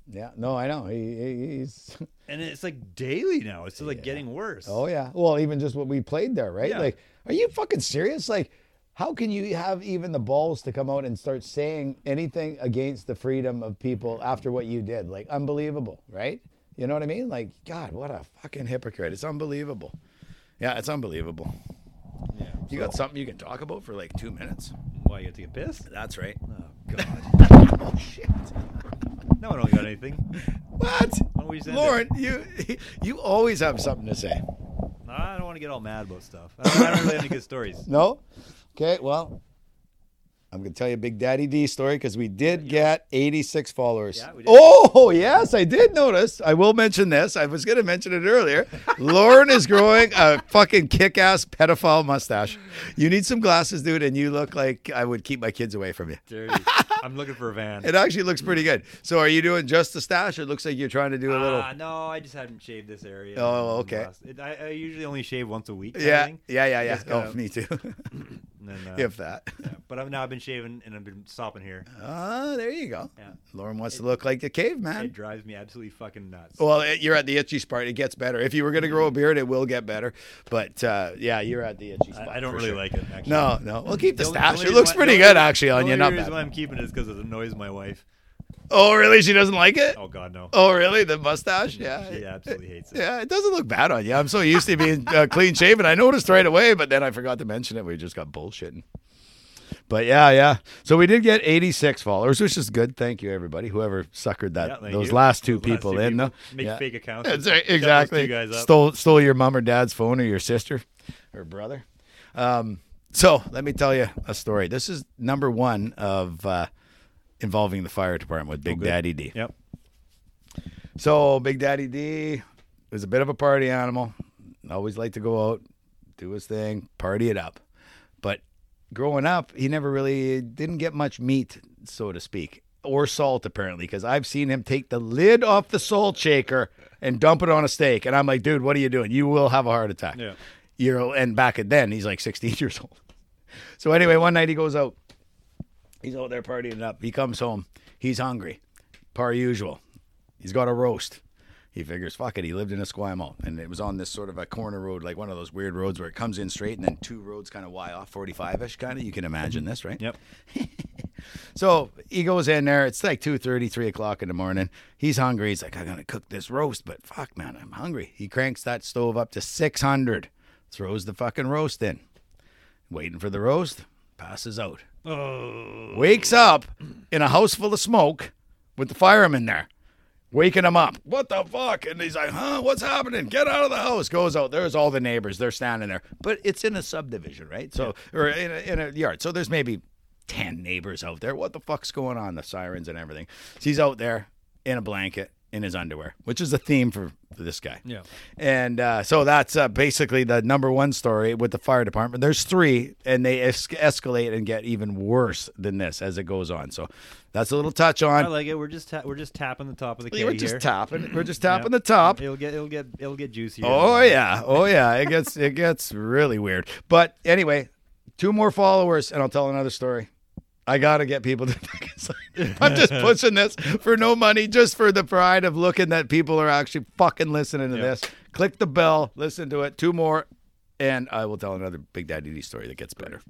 Yeah, no, I know. He, he he's and it's like daily now. It's just like yeah. getting worse. Oh yeah. Well, even just what we played there, right? Yeah. Like, are you fucking serious? Like, how can you have even the balls to come out and start saying anything against the freedom of people after what you did? Like, unbelievable, right? You know what I mean? Like, God, what a fucking hypocrite. It's unbelievable. Yeah, it's unbelievable. Yeah. You so, got something you can talk about for like two minutes? Why, you have to get pissed? That's right. Oh, God. Oh, shit. No, I don't got anything. What? Lauren, you you always have something to say. I don't want to get all mad about stuff. I don't, I don't really have any good stories. No? Okay, well, I'm going to tell you a Big Daddy D story because we did yeah. get eighty-six followers. Yeah, we did. Oh, yes, I did notice. I will mention this. I was going to mention it earlier. Lauren is growing a fucking kick-ass pedophile mustache. You need some glasses, dude, and you look like I would keep my kids away from you. Dirty. I'm looking for a van. It actually looks pretty good. So are you doing just the stash? Or it looks like you're trying to do a little. Uh, no, I just haven't shaved this area. Oh, okay. It, I, I usually only shave once a week. Yeah, kind of yeah, yeah, yeah. Oh, gotta... me too. Then, uh, if that. Yeah. But I've now I've been shaving and I've been stopping here. Ah, there you go. Yeah. Lauren wants it, to look like the caveman. It drives me absolutely fucking nuts. Well, it, you're at the itchy spot. It gets better. If you were going to grow a beard, it will get better. But uh, yeah, you're at the itchy spot. I, I don't really sure. like it, actually. No, no. We'll keep the, the stash. Only, it looks pretty good, actually, on you. The only reason why I'm keeping it is because it annoys my wife. Oh, really? She doesn't like it? Oh, God, no. Oh, really? The mustache? Yeah. She absolutely hates it. Yeah, it doesn't look bad on you. I'm so used to being uh, clean-shaven. I noticed right away, but then I forgot to mention it. We just got bullshitting. But, yeah, yeah. So we did get eighty-six followers, which is good. Thank you, everybody, whoever suckered that yeah, those you. last two those people last two in. People no? Make yeah. fake accounts. That's right. Exactly. Stole, stole your mom or dad's phone or your sister or brother. Um, so let me tell you a story. This is number one of uh, – involving the fire department with Big oh, Daddy D. Yep. So Big Daddy D was a bit of a party animal. Always liked to go out, do his thing, party it up. But growing up, he never really didn't get much meat, so to speak, or salt apparently, because I've seen him take the lid off the salt shaker and dump it on a steak. And I'm like, dude, what are you doing? You will have a heart attack. Yeah. You know, and back then, he's like sixteen years old. So anyway, one night he goes out. He's out there partying up. He comes home. He's hungry, par usual. He's got a roast. He figures, fuck it. He lived in Esquimalt, and it was on this sort of a corner road, like one of those weird roads where it comes in straight and then two roads kind of Y off, forty-five-ish kind of. You can imagine this, right? Yep. So he goes in there. It's like two thirty, three o'clock in the morning. He's hungry. He's like, I got to cook this roast, but fuck, man, I'm hungry. He cranks that stove up to six hundred, throws the fucking roast in, waiting for the roast, passes out. Oh. Wakes up in a house full of smoke with the firemen there, waking him up. What the fuck? And he's like, huh, what's happening? Get out of the house. Goes out. There's all the neighbors. They're standing there. But it's in a subdivision, right? So, yeah. Or in a, in a yard. So there's maybe ten neighbors out there. What the fuck's going on? The sirens and everything. So he's out there in a blanket, in his underwear, which is the theme for, for this guy. Yeah. And uh, so that's uh, basically the number one story with the fire department. There's three, and they es- escalate and get even worse than this as it goes on. So that's a little touch on. I like it. We're just ta- we're just tapping the top of the cake. We're just here. tapping. We're just tapping yeah. the top. It'll get it'll get it'll get juicier. Oh yeah. Oh yeah. It gets it gets really weird. But anyway, two more followers, and I'll tell another story. I got to get people to fucking sign up. I'm just pushing this for no money, just for the pride of looking that people are actually fucking listening to yep. this. Click the bell, listen to it, two more, and I will tell another Big Daddy D story that gets better.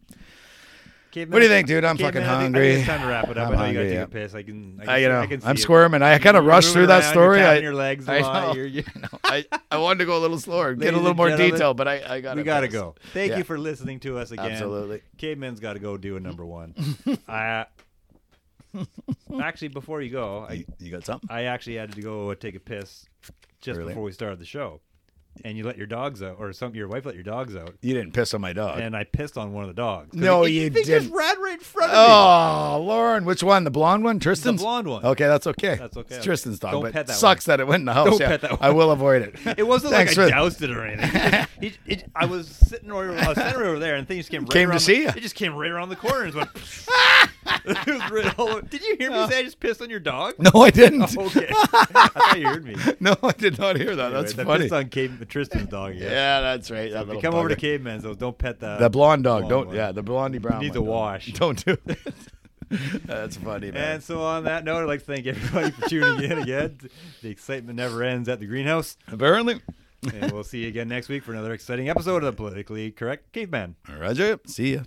Caveman, what do you think, dude? I'm fucking man, hungry. I think it's time to wrap it up. I'm I know hungry, you got to take yeah. a piss. I can, I can, I, you know, I can see I'm squirming. It. I kind of rushed through that story. You're tapping your legs a lot. You're, you know. I, I wanted to go a little slower, get a little more detail, but I, I got to We got to go. Thank yeah. you for listening to us again. Absolutely. Caveman's got to go do a number one. I, actually, before you go, I, you, you got something? I actually had to go take a piss just really? before we started the show. And you let your dogs out, or some your wife let your dogs out. You didn't piss on my dog. And I pissed on one of the dogs. No, he, you they didn't. Just ran right in front of me. Oh, Lauren, which one? The blonde one? Tristan's? The blonde one. Okay, that's okay. That's okay. It's okay. Tristan's dog, Don't but pet that sucks one. that it went in the house. Don't yeah, pet that one. I will avoid it. It wasn't like I for... doused it or anything. It, it, it, I was sitting right over, I was sitting right over there, and things came right came around. Came to the, see you. It just came right around the corner. And went, It was real. Did you hear me uh, say I just pissed on your dog? No, I didn't. Oh, okay. I thought you heard me. No, I did not hear that. Anyway, that's that funny. Pissed on Cave, Tristan's dog. Yeah, yeah that's right. So that if you come bugger. over to Caveman, so don't pet that. The blonde dog. Blonde don't. One. Yeah, the blondie brown. You need to wash. Don't do it. That's funny, man. And so on that note, I'd like to thank everybody for tuning in again. The excitement never ends at the greenhouse. Apparently. And we'll see you again next week for another exciting episode of the Politically Correct Caveman. Roger. See ya.